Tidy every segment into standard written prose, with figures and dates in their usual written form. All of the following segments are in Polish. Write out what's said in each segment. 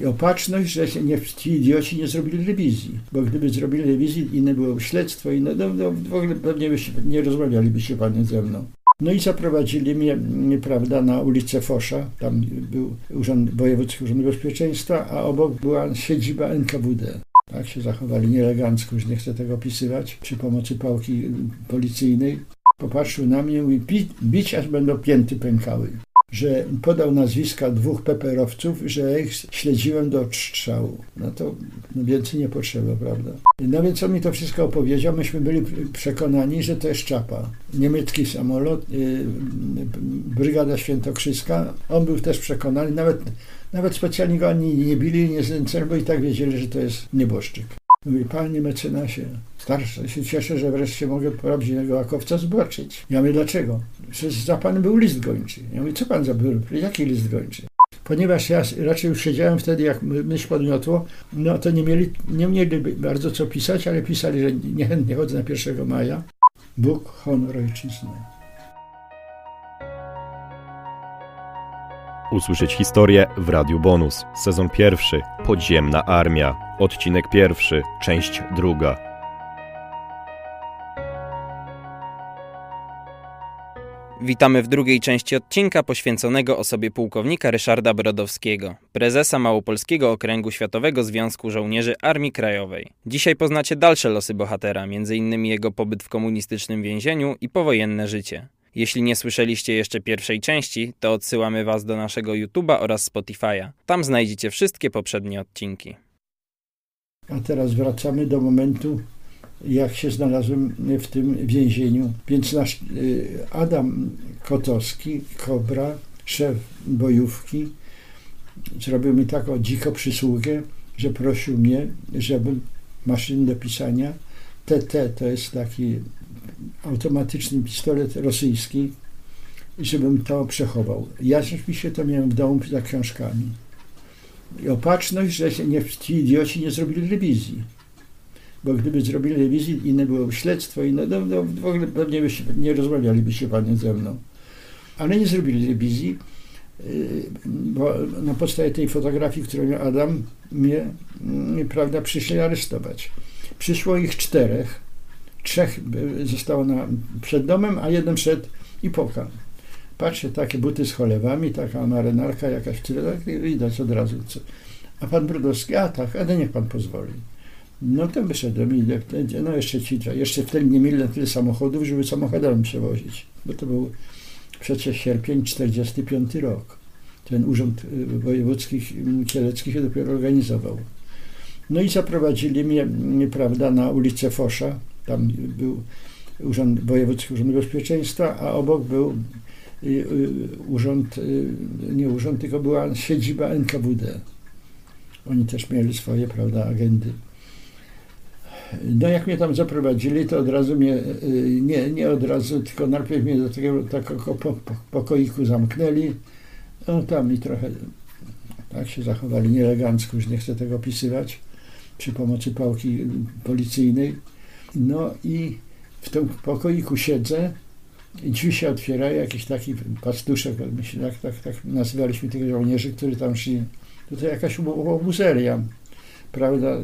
I opatrzność, że ci idioci nie zrobili rewizji, bo gdyby zrobili rewizję, inne było śledztwo, inne, no w ogóle pewnie nie rozmawialibyście panie ze mną. No i zaprowadzili mnie, prawda, na ulicę Fosza, tam był Wojewódzki Urząd Bezpieczeństwa, a obok była siedziba NKWD. Tak się zachowali nieelegancko, już nie chcę tego opisywać, przy pomocy pałki policyjnej. Popatrzył na mnie i mówi, bić aż będą pięty pękały. Że podał nazwiska dwóch PPR-owców, że ich śledziłem do strzału. No to więcej nie potrzeba, prawda? No więc on mi to wszystko opowiedział. Myśmy byli przekonani, że to jest czapa. Niemiecki samolot, Brygada Świętokrzyska. On był też przekonany, nawet specjalnie go ani nie bili, nie znęcali, bo i tak wiedzieli, że to jest nieboszczyk. Mówi, panie mecenasie, starszy, się cieszę, że wreszcie mogę prawdziwego łakowca zobaczyć. Ja mówię, dlaczego? Przecież za panem był list gończy. Ja mówię, co pan za był? Jaki list gończy? Ponieważ ja raczej już siedziałem wtedy, jak myśl podmiotło, no to nie mieli bardzo co pisać, ale pisali, że niechętnie chodzę na 1 maja. Bóg, honor, ojczyzny. Usłyszeć historię w Radiu Bonus. Sezon 1. Podziemna Armia. Odcinek 1. Część 2. Witamy w drugiej części odcinka poświęconego osobie pułkownika Ryszarda Brodowskiego, prezesa Małopolskiego Okręgu Światowego Związku Żołnierzy Armii Krajowej. Dzisiaj poznacie dalsze losy bohatera, m.in. jego pobyt w komunistycznym więzieniu i powojenne życie. Jeśli nie słyszeliście jeszcze pierwszej części, to odsyłamy Was do naszego YouTube'a oraz Spotify'a. Tam znajdziecie wszystkie poprzednie odcinki. A teraz wracamy do momentu, jak się znalazłem w tym więzieniu. Więc nasz Adam Kotowski, Kobra, szef bojówki, zrobił mi taką dziką przysługę, że prosił mnie, żebym maszyn do pisania TT, to jest taki automatyczny pistolet rosyjski, żebym to przechował. Ja rzeczywiście to miałem w domu za książkami. I opatrzność, że ci idioci nie zrobili rewizji, bo gdyby zrobili rewizję, inne było śledztwo, inne, no w ogóle pewnie nie rozmawialibyście panie ze mną. Ale nie zrobili rewizji, bo na podstawie tej fotografii, którą miał Adam, mnie, prawda, przyszli aresztować. Przyszło ich 4. 3 zostało przed domem, a 1 przed IPOK-a. Patrzę, takie buty z cholewami, taka marynarka jakaś, tak, widać od razu. Co. A pan Brodowski, a tak, ale niech pan pozwoli. No to wyszedłem i no jeszcze jeszcze wtedy nie mieli na tyle samochodów, żeby samochodem przewozić, bo to był przecież sierpień 1945 rok. Ten Urząd Wojewódzki Kieleckich się dopiero organizował. No i zaprowadzili mnie, prawda, na ulicę Fosza. Tam był Wojewódzki Urząd Bezpieczeństwa, a obok był nie urząd, tylko była siedziba NKWD. Oni też mieli swoje, prawda, agendy. No jak mnie tam zaprowadzili, to od razu mnie, nie od razu, tylko najpierw mnie do tego takiego pokoiku zamknęli. No tam i trochę tak się zachowali nieelegancko, już nie chcę tego opisywać, przy pomocy pałki policyjnej. No i w tym pokoiku siedzę, drzwi się otwierają, jakiś taki pastuszek, tak nazywaliśmy tych żołnierzy, którzy tam szli. Tutaj jakaś obuzeria, prawda,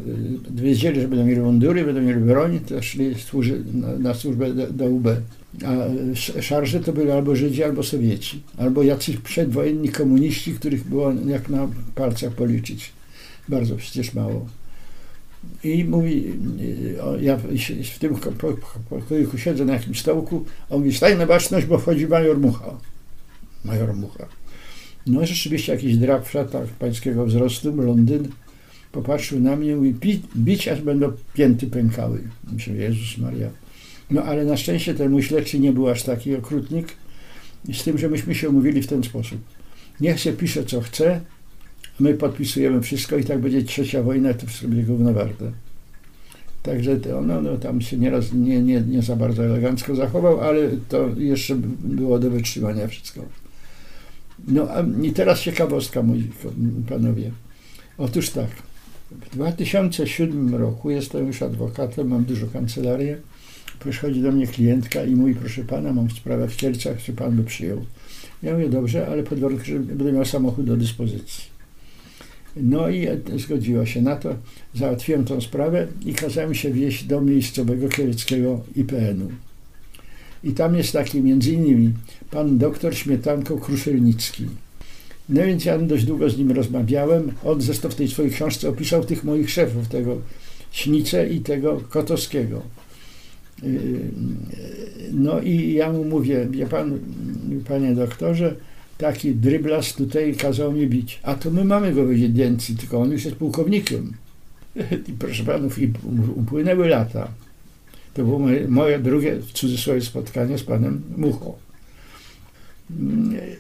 wiedzieli, że będą mieli mundury, będą mieli broń, to szli na służbę do UB. A szarże to byli albo Żydzi, albo Sowieci, albo jacyś przedwojenni komuniści, których było jak na palcach policzyć. Bardzo przecież mało. I mówi, ja w tym pokoiku siedzę na jakimś stołku, a on mówi, staj na baczność, bo wchodzi major Mucha. Major Mucha. No rzeczywiście jakiś drab w szatach pańskiego wzrostu, blondyn, popatrzył na mnie i mówi, bić aż będą pięty pękały. Myślę, Jezus Maria. No ale na szczęście ten mój śledczy nie był aż taki okrutnik, z tym, że myśmy się umówili w ten sposób. Niech się pisze co chce, my podpisujemy wszystko i tak będzie trzecia wojna, to wszystko będzie gówno warte. Także no, tam się nieraz nie za bardzo elegancko zachował, ale to jeszcze było do wytrzymania wszystko. No i teraz ciekawostka, moi panowie. Otóż tak, w 2007 roku jestem już adwokatem, mam dużą kancelarię. Przychodzi do mnie klientka i mówi, proszę pana, mam sprawę w Kielcach, czy pan by przyjął. Ja mówię, dobrze, ale pod warunkiem, że będę miał samochód do dyspozycji. No i zgodziła się na to, załatwiłem tą sprawę i kazałem się wieźć do miejscowego kieleckiego IPN-u. I tam jest taki między innymi pan doktor Śmietanko-Kruszelnicki. No więc ja dość długo z nim rozmawiałem. On zresztą w tej swojej książce opisał tych moich szefów, tego Śnicę i tego Kotowskiego. No i ja mu mówię, wie pan, panie doktorze, taki dryblas tutaj kazał mi bić. A to my mamy go w ewidencji, tylko on już jest pułkownikiem. I proszę panów, i upłynęły lata. To było moje drugie, w cudzysłowie, spotkanie z panem Muchą.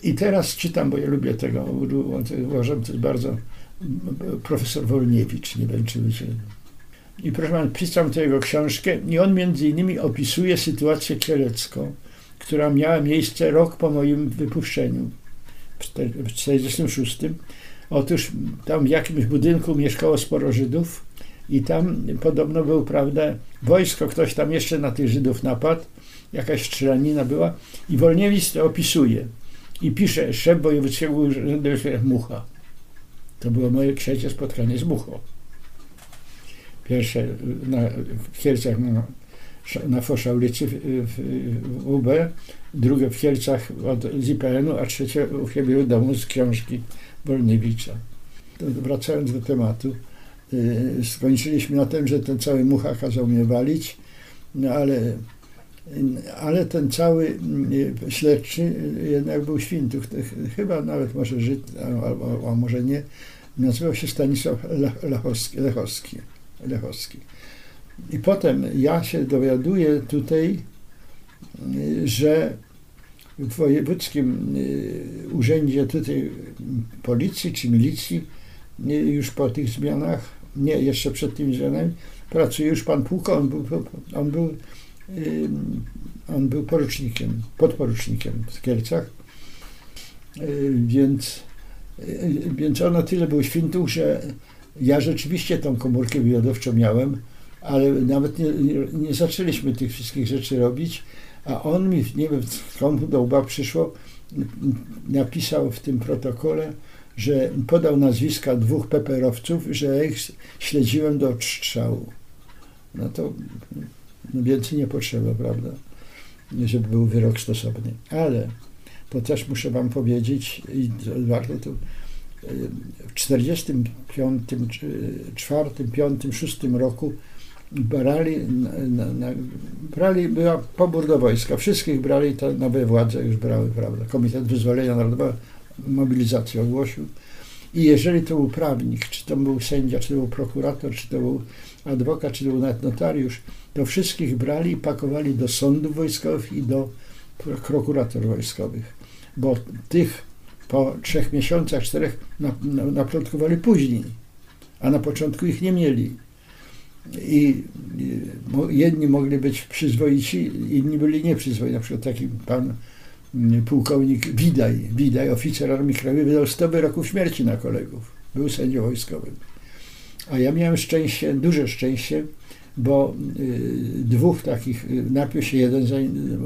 I teraz czytam, bo ja lubię tego, uważam, to jest bardzo... Profesor Wolniewicz, nie wiem, czy wiecie. I proszę pana, pisałem tę jego książkę i on między innymi opisuje sytuację kielecką, która miała miejsce rok po moim wypuszczeniu, w 1946. Otóż tam w jakimś budynku mieszkało sporo Żydów i tam podobno był, prawda, wojsko, ktoś tam jeszcze na tych Żydów napadł, jakaś strzelanina była i Wolniewicz to opisuje. I pisze szef wojewódzkiego urzędu Mucha. To było moje trzecie spotkanie z Muchą. Pierwsze w Kiercach na Foszaulicy w UB, drugie w Kiercach z IPN-u, a trzecie u siebie w domu z książki Wolniewicza. Wracając do tematu, skończyliśmy na tym, że ten cały Mucha kazał mnie walić, no ale ten cały śledczy jednak był świntuch, chyba nawet może Żyd, a może nie, nazywał się Stanisław Łechowski. I potem ja się dowiaduję tutaj, że w wojewódzkim urzędzie tutaj policji czy milicji już po tych zmianach, nie, jeszcze przed tymi zmianami, pracuje już pan pułkownik, on był porucznikiem, podporucznikiem w Kielcach, więc on na tyle był świntuch, że ja rzeczywiście tą komórkę wywiadowczą miałem, ale nawet nie zaczęliśmy tych wszystkich rzeczy robić, a on mi, nie wiem skąd do łba przyszło, napisał w tym protokole, że podał nazwiska dwóch peperowców, że ja ich śledziłem do odstrzału. No to więcej nie potrzeba, prawda, żeby był wyrok stosowny. Ale to też muszę wam powiedzieć i warto tu... W 1945, 1944, 1945, 1946 roku brali, była pobór do wojska, wszystkich brali, te nowe władze już brały, prawda, Komitet Wyzwolenia Narodowego mobilizację ogłosił i jeżeli to był prawnik, czy to był sędzia, czy to był prokurator, czy to był adwokat, czy to był nawet notariusz, to wszystkich brali i pakowali do sądów wojskowych i do prokurator wojskowych, bo tych po 3 miesiącach, 4 naplątkowali później, a na początku ich nie mieli. I jedni mogli być przyzwoici, inni byli nieprzyzwoici. Na przykład taki pan pułkownik Widaj, oficer Armii Krajowej, wydał 100 wyroków śmierci na kolegów. Był sędzią wojskowym. A ja miałem szczęście, duże szczęście, bo dwóch takich, napił się jeden za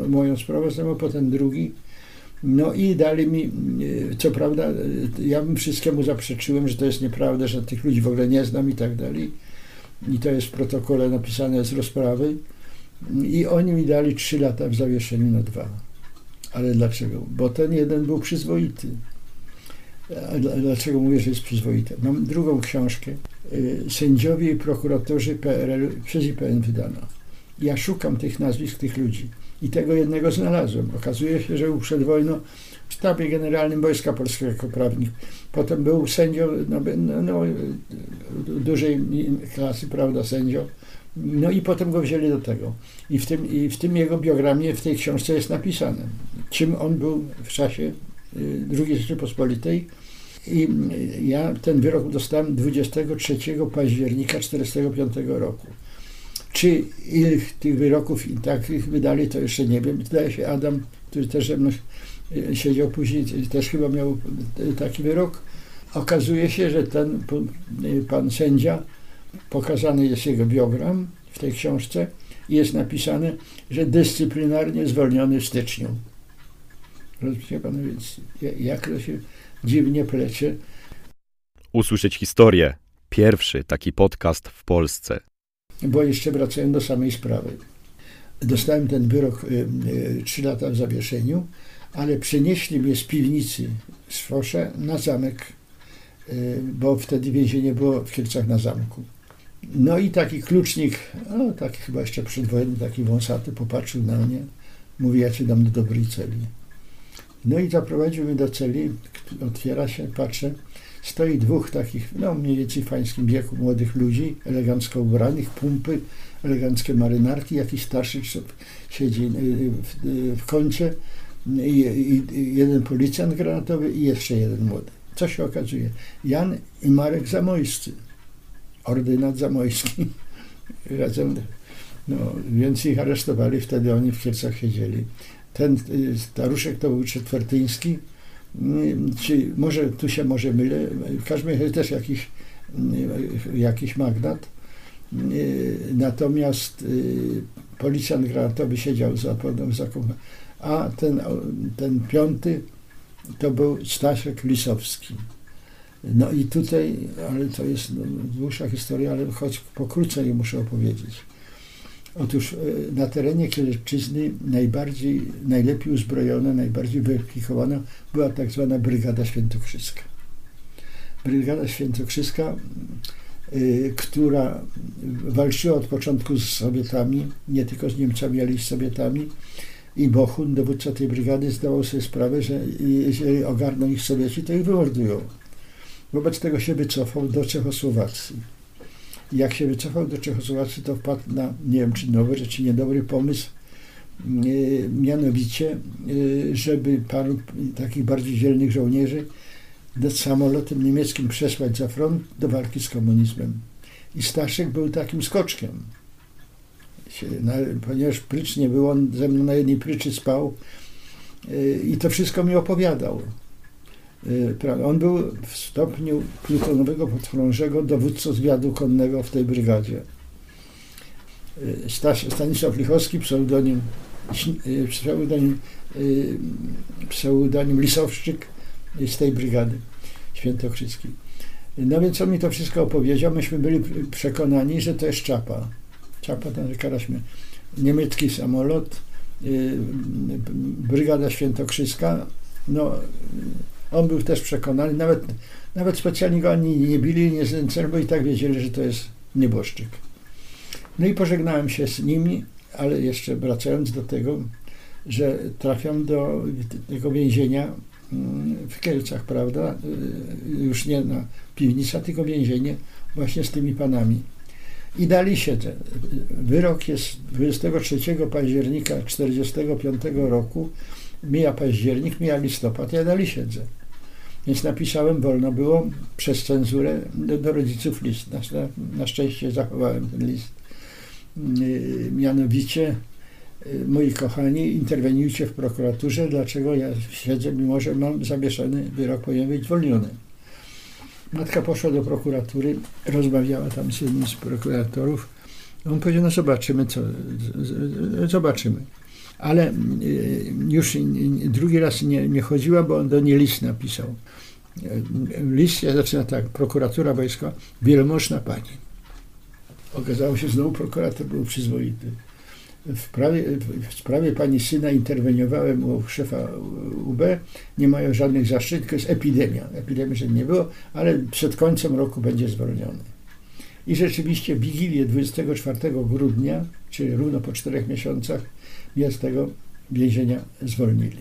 moją sprawę, znowu potem drugi. No i dali mi, co prawda, ja bym wszystkiemu zaprzeczyłem, że to jest nieprawda, że tych ludzi w ogóle nie znam i tak dalej. I to jest w protokole napisane z rozprawy. I oni mi dali 3 lata w zawieszeniu na 2. Ale dlaczego? Bo ten jeden był przyzwoity. A dlaczego mówię, że jest przyzwoity? Mam drugą książkę. Sędziowie i prokuratorzy PRL przez IPN wydana. Ja szukam tych nazwisk, tych ludzi. I tego jednego znalazłem. Okazuje się, że był przed wojną w sztabie generalnym Wojska Polskiego jako prawnik. Potem był sędzią dużej klasy, prawda, sędzią. No i potem go wzięli do tego. I w tym jego biogramie, w tej książce jest napisane, czym on był w czasie II Rzeczypospolitej. I ja ten wyrok dostałem 23 października 1945 roku. Czy ile tych wyroków i takich wydali, to jeszcze nie wiem. Wydaje się Adam, który też ze mną siedział później, też chyba miał taki wyrok. Okazuje się, że ten pan sędzia, pokazany jest jego biogram w tej książce i jest napisane, że dyscyplinarnie zwolniony w styczniu. Rozumiecie pan, więc jak to się dziwnie plecie. Usłyszeć historię. Pierwszy taki podcast w Polsce. Bo jeszcze wracając do samej sprawy. Dostałem ten wyrok 3 lata w zawieszeniu, ale przenieśli mnie z piwnicy z Fosza na zamek, bo wtedy więzienie było w Kielcach na zamku. No i taki klucznik, no taki chyba jeszcze przedwojenny, taki wąsaty, popatrzył na mnie, mówi: ja cię dam do dobrej celi. No i zaprowadził mnie do celi, otwiera się, patrzę, stoi 2 takich, no mniej więcej w pańskim wieku, młodych ludzi, elegancko ubranych, pumpy, eleganckie marynarki, jakiś starszy siedzi w kącie, i jeden policjant granatowy i jeszcze jeden młody. Co się okazuje? Jan i Marek Zamojscy, ordynat Zamojski, razem, no więc ich aresztowali, wtedy oni w Kielcach siedzieli. Ten staruszek to był Czetwertyński, czy może, tu się może mylę, w każdym razie też jakiś magnat. Natomiast policjant granatowy siedział za podem, a ten 5. to był Staszek Lisowski. No i tutaj, ale to jest dłuższa historia, ale choć pokrótce jej muszę opowiedzieć. Otóż na terenie Kielczyzny najlepiej uzbrojona, najbardziej wyekwikowana była tak zwana Brygada Świętokrzyska. Brygada Świętokrzyska, która walczyła od początku z Sowietami, nie tylko z Niemcami, ale i z Sowietami. I Bochun, dowódca tej brygady, zdawał sobie sprawę, że jeżeli ogarną ich Sowieci, to ich wymordują. Wobec tego się wycofał do Czechosłowacji. Jak się wycofał do Czechosłowacji, to wpadł na, nie wiem czy dobry, czy niedobry pomysł, mianowicie, żeby paru takich bardziej dzielnych żołnierzy samolotem niemieckim przesłać za front do walki z komunizmem. I Staszek był takim skoczkiem. Ponieważ prycz nie był, on ze mną na jednej pryczy spał i to wszystko mi opowiadał. On był w stopniu plutonowego podchorążego dowódcą zwiadu konnego w tej brygadzie. Stanisław Łechowski, pseudonim Lisowczyk z tej brygady świętokrzyskiej. No więc on mi to wszystko opowiedział, myśmy byli przekonani, że to jest czapa. Niemiecki samolot, Brygada Świętokrzyska, no on był też przekonany, nawet specjalnie go ani nie bili, nie znęcali, bo i tak wiedzieli, że to jest nieboszczyk. No i pożegnałem się z nimi, ale jeszcze wracając do tego, że trafiam do tego więzienia w Kielcach, prawda, już nie na piwnica, tylko więzienie właśnie z tymi panami. I dali siedzę. Wyrok jest 23 października 1945 roku, mija październik, mija listopad, ja dali siedzę. Więc napisałem, wolno było, przez cenzurę do rodziców list. Na szczęście zachowałem ten list. Mianowicie, moi kochani, interweniujcie w prokuraturze, dlaczego ja siedzę, mimo że mam zawieszony wyrok, powinien być zwolniony. Matka poszła do prokuratury, rozmawiała tam z jednym z prokuratorów. On powiedział, no zobaczymy, zobaczymy. Ale już drugi raz nie chodziła, bo on do niej list napisał. List zaczyna tak: prokuratura wojskowa, wielmożna pani. Okazało się, znowu prokurator był przyzwoity. W sprawie pani syna interweniowałem u szefa UB, nie mają żadnych zastrzeżeń, tylko jest epidemia. Epidemii że nie było, ale przed końcem roku będzie zwolniony. I rzeczywiście w Wigilię 24 grudnia, czyli równo po 4 miesiącach, mnie z tego więzienia zwolnili.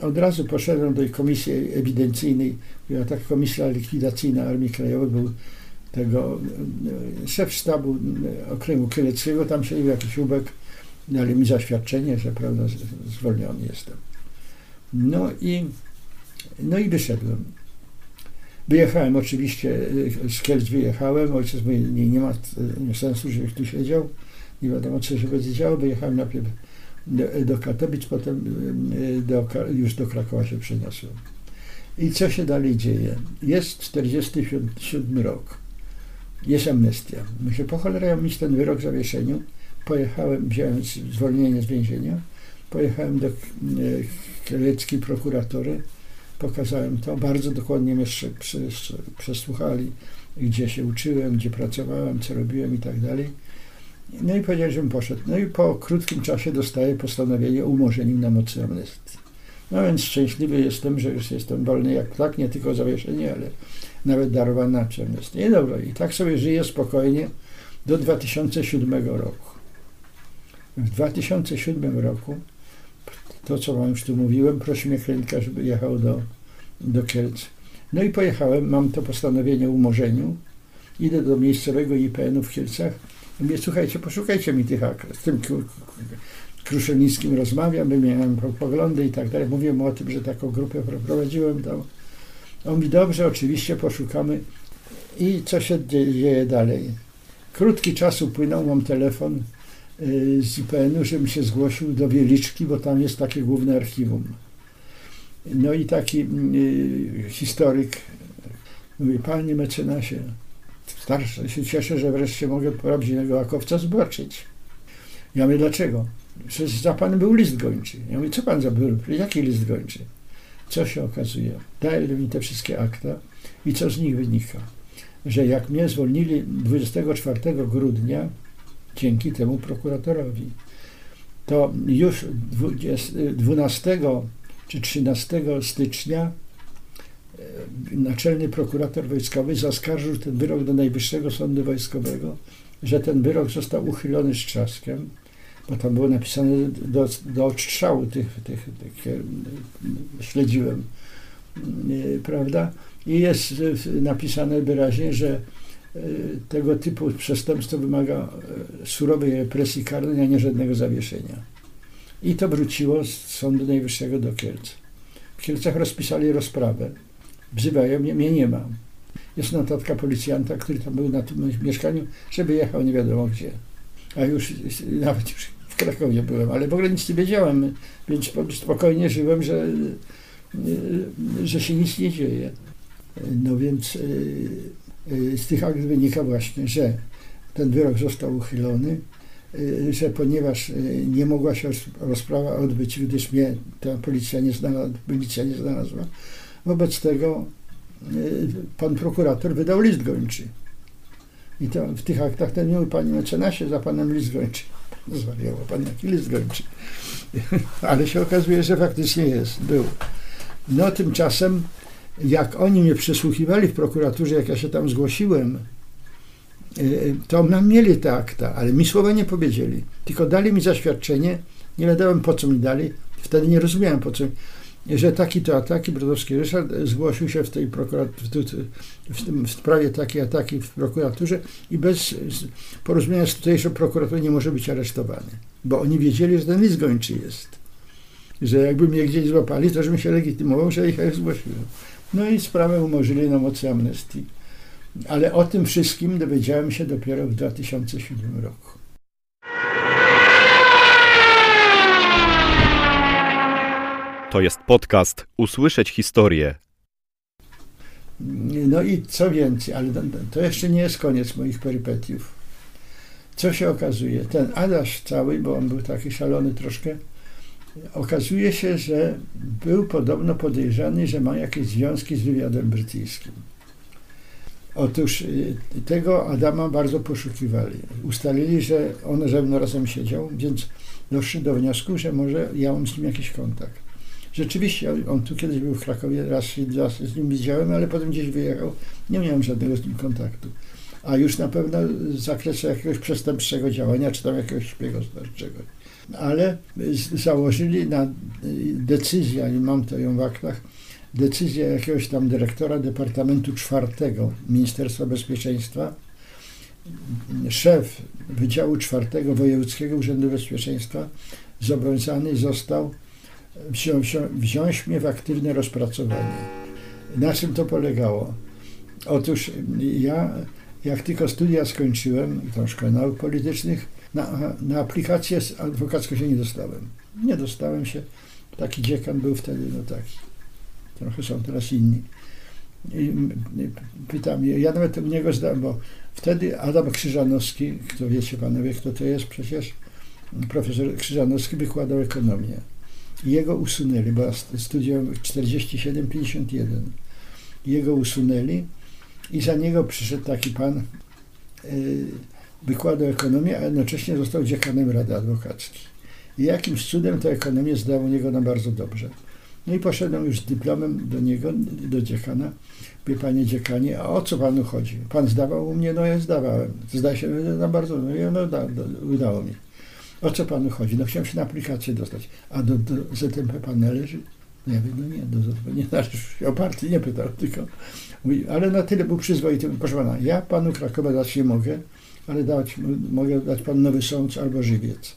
Od razu poszedłem do komisji ewidencyjnej, była taka komisja likwidacyjna Armii Krajowej, był tego szef sztabu okręgu kieleckiego, tam siedział jakiś ubek, dali mi zaświadczenie, że prawda, zwolniony jestem. No i wyszedłem. Wyjechałem oczywiście, z Kielc wyjechałem, ojciec mówi, nie ma sensu, żebym tu siedział, nie wiadomo co się będzie działo, wyjechałem najpierw do Katowic, potem już do Krakowa się przeniosłem. I co się dalej dzieje? Jest 1947 rok. Jest amnestia. Myślę, po cholerę ja mieć ten wyrok w zawieszeniu. Pojechałem, wziąłem zwolnienie z więzienia, pojechałem do kieleckiej prokuratury, Pokazałem to, bardzo dokładnie mnie przesłuchali, gdzie się uczyłem, gdzie pracowałem, co robiłem i tak dalej. No i powiedział, żebym poszedł. No i po krótkim czasie dostaję postanowienie o umorzeniu na mocy amnestii. No więc szczęśliwy jestem, że już jestem wolny jak tak, nie tylko zawieszenie, ale nawet darowana czy amnestia. I dobra, i tak sobie żyję spokojnie do 2007 roku. W 2007 roku, to co wam już tu mówiłem, prosi mnie Henka, żeby jechał do Kielc. No i pojechałem, mam to postanowienie o umorzeniu, idę do miejscowego IPN-u w Kielcach. Mówię, słuchajcie, poszukajcie mi tych akrów. Z tym Kruszelnickim rozmawiam, wymieniam poglądy i tak dalej. Mówię mu o tym, że taką grupę prowadziłem tam. On mówi, dobrze, oczywiście poszukamy. I co się dzieje dalej? Krótki czas upłynął, mam telefon z IPN-u, żebym się zgłosił do Wieliczki, bo tam jest takie główne archiwum. No i taki historyk mówi, panie mecenasie, starszy, się cieszę, że wreszcie mogę prawdziwego akowca zobaczyć. Ja mówię, dlaczego? Przecież za panem był list gończy. Ja mówię, co pan za był? Jaki list gończy? Co się okazuje? Daje mi te wszystkie akta i co z nich wynika? Że jak mnie zwolnili 24 grudnia, dzięki temu prokuratorowi, to już 12 czy 13 stycznia naczelny prokurator wojskowy zaskarżył ten wyrok do Najwyższego Sądu Wojskowego, że ten wyrok został uchylony z trzaskiem, bo tam było napisane do odstrzału tych śledziłem, prawda? I jest napisane wyraźnie, że tego typu przestępstwo wymaga surowej represji karnej, a nie żadnego zawieszenia. I to wróciło z Sądu Najwyższego do Kielc. W Kielcach rozpisali rozprawę. Wzywają mnie, mnie nie ma. Jest notatka policjanta, który tam był na tym mieszkaniu, żeby jechał nie wiadomo gdzie. A już nawet już w Krakowie byłem, ale w ogóle nic nie wiedziałem, więc spokojnie żyłem, że się nic nie dzieje. No więc z tych akt wynika właśnie, że ten wyrok został uchylony, że ponieważ nie mogła się rozprawa odbyć, gdyż mnie ta policja nie znalazła, wobec tego pan prokurator wydał list gończy. I to w tych aktach ten miał, panie mecenasie, za panem list gończy. Zwariało pan, jaki list gończy. Ale się okazuje, że faktycznie jest, był. No tymczasem, jak oni mnie przesłuchiwali w prokuraturze, jak ja się tam zgłosiłem, to nam mieli te akta, ale mi słowa nie powiedzieli. Tylko dali mi zaświadczenie, nie wiedziałem po co mi dali, wtedy nie rozumiałem po co, że taki to ataki, Brodowski Ryszard zgłosił się w tej w sprawie takiej ataki w prokuraturze i bez porozumienia z tutejszą prokuraturą nie może być aresztowany, bo oni wiedzieli, że ten list gończy jest, że jakby mnie gdzieś złapali, to żebym się legitymował, że ich zgłosiłem. No i sprawę umorzyli na mocy amnestii. Ale o tym wszystkim dowiedziałem się dopiero w 2007 roku. To jest podcast Usłyszeć historię. No i co więcej, ale to jeszcze nie jest koniec moich perypetiów. Co się okazuje? Ten Adaś cały, bo on był taki szalony troszkę, okazuje się, że był podobno podejrzany, że ma jakieś związki z wywiadem brytyjskim. Otóż tego Adama bardzo poszukiwali. Ustalili, że on ze mną razem siedział, więc doszli do wniosku, że może ja mam z nim jakiś kontakt. Rzeczywiście, on tu kiedyś był w Krakowie, raz z nim widziałem, ale potem gdzieś wyjechał. Nie miałem żadnego z nim kontaktu. A już na pewno z zakresu jakiegoś przestępczego działania, czy tam jakiegoś szpiegostawczego. Ale założyli na decyzję, i mam to ją w aktach, decyzja jakiegoś tam dyrektora Departamentu IV Ministerstwa Bezpieczeństwa, szef Wydziału IV Wojewódzkiego Urzędu Bezpieczeństwa zobowiązany został wziąć mnie w aktywne rozpracowanie. Na czym to polegało? Otóż ja, jak tylko studia skończyłem, tą szkołę nauk politycznych, na aplikację adwokacką się nie dostałem. Nie dostałem się, taki dziekan był wtedy, no taki. Trochę są teraz inni. I pytam, ja nawet u niego zdałem, bo wtedy Adam Krzyżanowski, kto wiecie panowie, kto to jest przecież, profesor Krzyżanowski wykładał ekonomię. i jego usunęli, bo studiowałem 47-51. Jego usunęli i za niego przyszedł taki pan, wykładał ekonomię, a jednocześnie został dziekanem Rady Adwokackiej. I jakimś cudem to ekonomię zdał u niego na bardzo dobrze. No i poszedłem już z dyplomem do niego, do dziekana. Mówię, panie dziekanie, a o co panu chodzi? Pan zdawał u mnie? No ja zdawałem. Zdaje się, no bardzo, udało mi. O co panu chodzi? No chciałem się na aplikację dostać. A do ZMP pan należy? No ja mówię, no nie, do ZMP nie należy. O partii nie pytał, tylko mówi, ale na tyle był przyzwoity. Proszę pana, ja panu Krakowa dać nie mogę, ale mogę dać panu Nowy Sącz albo Żywiec.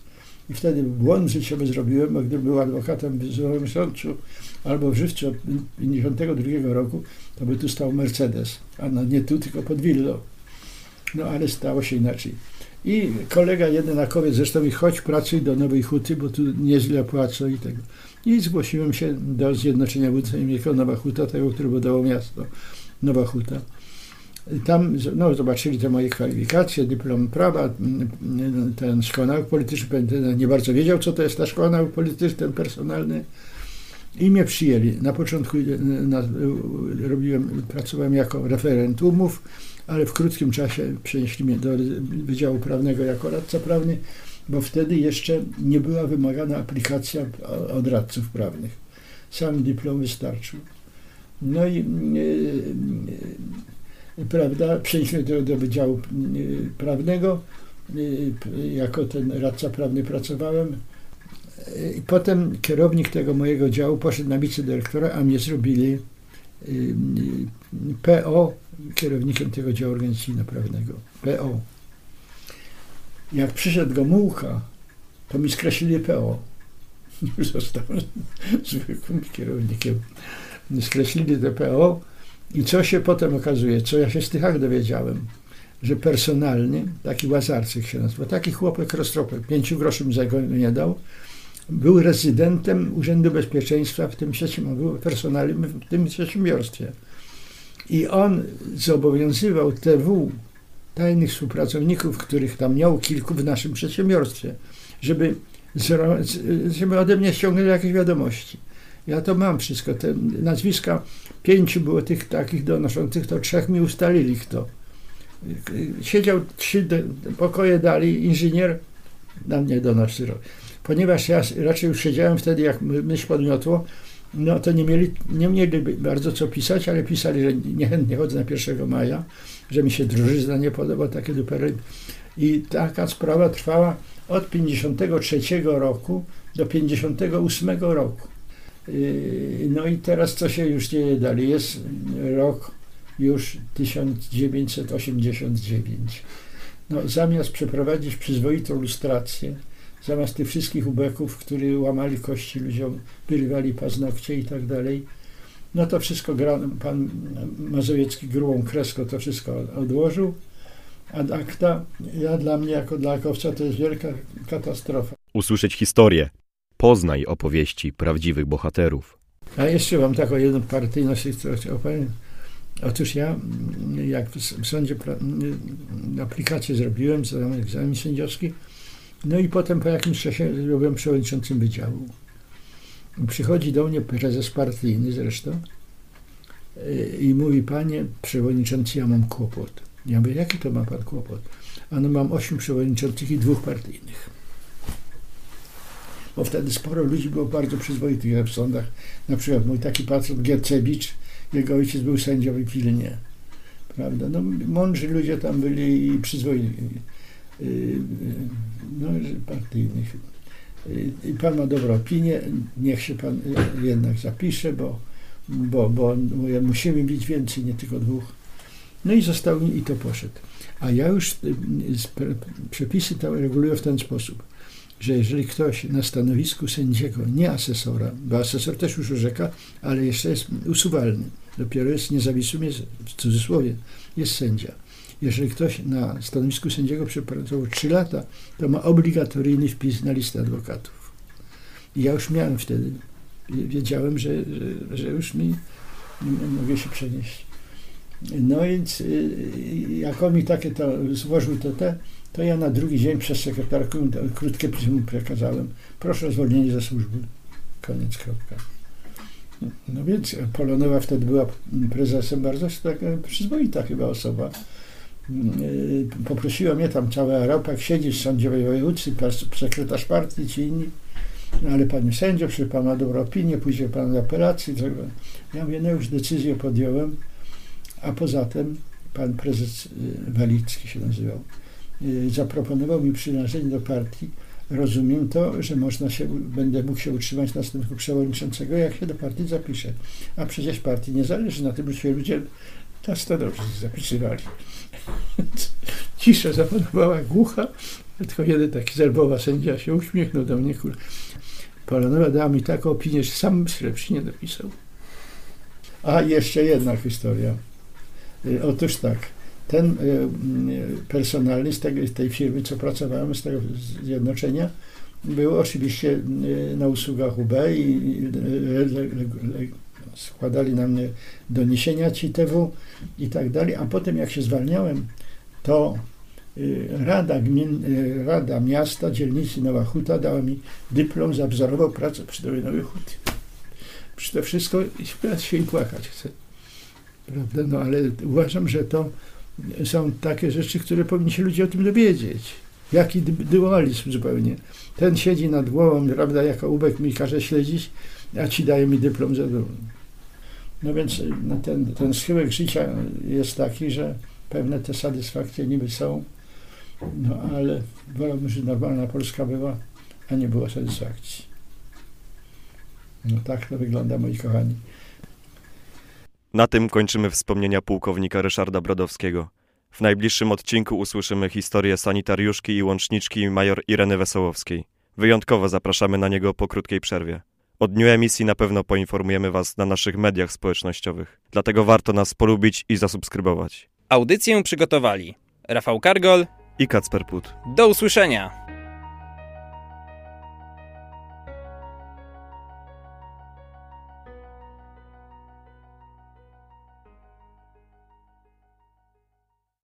I wtedy błąd życiowy zrobiłem, bo gdybym był adwokatem w Nowym Sączu albo w Żywcu od 1952 roku, to by tu stał Mercedes, a nie tu, tylko pod willą. No ale stało się inaczej. I kolega jedynakowiec zresztą mi, chodź pracuj do Nowej Huty, bo tu nieźle płacą i tego. I zgłosiłem się do Zjednoczenia Wództw jako Nowa Huta, tego, które budowało miasto, Nowa Huta. Tam no, zobaczyli te moje kwalifikacje, dyplom prawa, ten szkoły nauk politycznych, nie bardzo wiedział, co to jest ta szkoła nauk politycznych, ten personalny, i mnie przyjęli. Na początku pracowałem jako referent umów, ale w krótkim czasie przenieśli mnie do Wydziału Prawnego jako radca prawny, bo wtedy jeszcze nie była wymagana aplikacja od radców prawnych. Sam dyplom wystarczył. No i prawda, przenieśmy do Wydziału Prawnego, jako ten radca prawny pracowałem. I potem kierownik tego mojego działu poszedł na wicedyrektora, a mnie zrobili PO, kierownikiem tego działu organizacyjno-prawnego. PO. Jak przyszedł Gomułka, to mi skreślili PO. Już zostałem zwykłym kierownikiem. Skreślili to PO. I co się potem okazuje, co ja się z Tychach dowiedziałem, że personalny, taki Łazarczyk się nazywa, taki chłopek roztropek, 5 groszy za go nie dał, był rezydentem Urzędu Bezpieczeństwa w tym personalnym, w tym przedsiębiorstwie. I on zobowiązywał TW, tajnych współpracowników, których tam miał kilku w naszym przedsiębiorstwie, żeby ode mnie ściągnęli jakieś wiadomości. Ja to mam wszystko, te nazwiska, 5 było tych takich donoszących, to 3 mi ustalili kto. Siedział 3 pokoje dalej inżynier, na mnie donosy. Ponieważ ja raczej już siedziałem wtedy, jak myśl podmiotło, no to nie mieli bardzo co pisać, ale pisali, że niechętnie chodzę na 1 maja, że mi się drożyzna nie podoba, takie dupery. I taka sprawa trwała od 53 roku do 58 roku. No i teraz co się już dzieje dalej, jest rok już 1989. No, zamiast przeprowadzić przyzwoitą lustrację, zamiast tych wszystkich ubeków, którzy łamali kości ludziom, wyrywali paznokcie i tak dalej, no to wszystko pan Mazowiecki grubą kreską to wszystko odłożył. Ad acta, dla mnie jako dla Akowca to jest wielka katastrofa. Usłyszeć historię. Poznaj opowieści prawdziwych bohaterów. A jeszcze mam taką jedną partyjność, którą opowiem. Otóż ja, jak w sądzie aplikację zrobiłem, zdałem egzamin sędziowski, no i potem po jakimś czasie byłem przewodniczącym wydziału. Przychodzi do mnie prezes partyjny zresztą i mówi, panie przewodniczący, ja mam kłopot. Ja mówię, jaki to ma pan kłopot? A no mam 8 przewodniczących i 2 partyjnych. Bo wtedy sporo ludzi było bardzo przyzwoitych w sądach. Na przykład mój taki patron Giercebicz, jego ojciec był sędzią w IPN-ie, prawda? No, mądrzy ludzie tam byli i przyzwoici, no, partyjnych. Pan ma dobrą opinię, niech się pan jednak zapisze, bo musimy mieć więcej, nie tylko 2. No i został i to poszedł. A ja już przepisy tam reguluję w ten sposób, że jeżeli ktoś na stanowisku sędziego, nie asesora, bo asesor też już orzeka, ale jeszcze jest usuwalny, dopiero jest niezawisłym, jest, w cudzysłowie, jest sędzia. Jeżeli ktoś na stanowisku sędziego przepracował 3 lata, to ma obligatoryjny wpis na listę adwokatów. I ja już miałem wtedy, wiedziałem, że już mogę się przenieść. No więc jak on mi takie to złożył, to ja na drugi dzień przez sekretarkę krótkie pismo przekazałem. Proszę o zwolnienie ze służby. Koniec, kropka. No więc Polonewa wtedy była prezesem, bardzo tak przyzwoita chyba osoba. Poprosiła mnie tam cały aeropag, siedzieć sędziowie wojewódzcy, sekretarz partii czy inni. No ale panie sędzio, przy pana dobrą opinię, pójdzie pan do apelacji. Ja mówię, no już decyzję podjąłem, a poza tym pan prezes Walicki się nazywał, zaproponował mi przynależenie do partii. Rozumiem to, że można się, będę mógł się utrzymać następnego przewodniczącego, jak się do partii zapiszę. A przecież partii nie zależy na tym, że się ludzie nas to dobrze zapisywali. Cisza zapanowała, głucha, tylko jeden taki z Lwowa sędzia się uśmiechnął do mnie. Polonewa dała mi taką opinię, że sam sklep się nie dopisał. A jeszcze jedna historia. Otóż tak, ten personalny z tej firmy, co pracowałem, z tego zjednoczenia, był oczywiście na usługach UB i składali na mnie doniesienia CITW i tak dalej, a potem jak się zwalniałem, to Rada Miasta Dzielnicy Nowa Huta dała mi dyplom, zawzorował pracę przy Nowej Huty. Przy to wszystko teraz się i płakać chcę. Prawda? No ale uważam, że to są takie rzeczy, które powinni się ludzie o tym dowiedzieć. Jaki dualizm zupełnie. Ten siedzi nad głową, prawda, jako ubek mi każe śledzić, a ci daje mi dyplom za drugą. No więc ten schyłek życia jest taki, że pewne te satysfakcje niby są, no ale wolałbym, że normalna Polska była, a nie było satysfakcji. No tak to wygląda, moi kochani. Na tym kończymy wspomnienia pułkownika Ryszarda Brodowskiego. W najbliższym odcinku usłyszymy historię sanitariuszki i łączniczki major Ireny Wesołowskiej. Wyjątkowo zapraszamy na niego po krótkiej przerwie. O dniu emisji na pewno poinformujemy Was na naszych mediach społecznościowych. Dlatego warto nas polubić i zasubskrybować. Audycję przygotowali Rafał Kargol i Kacper Put. Do usłyszenia!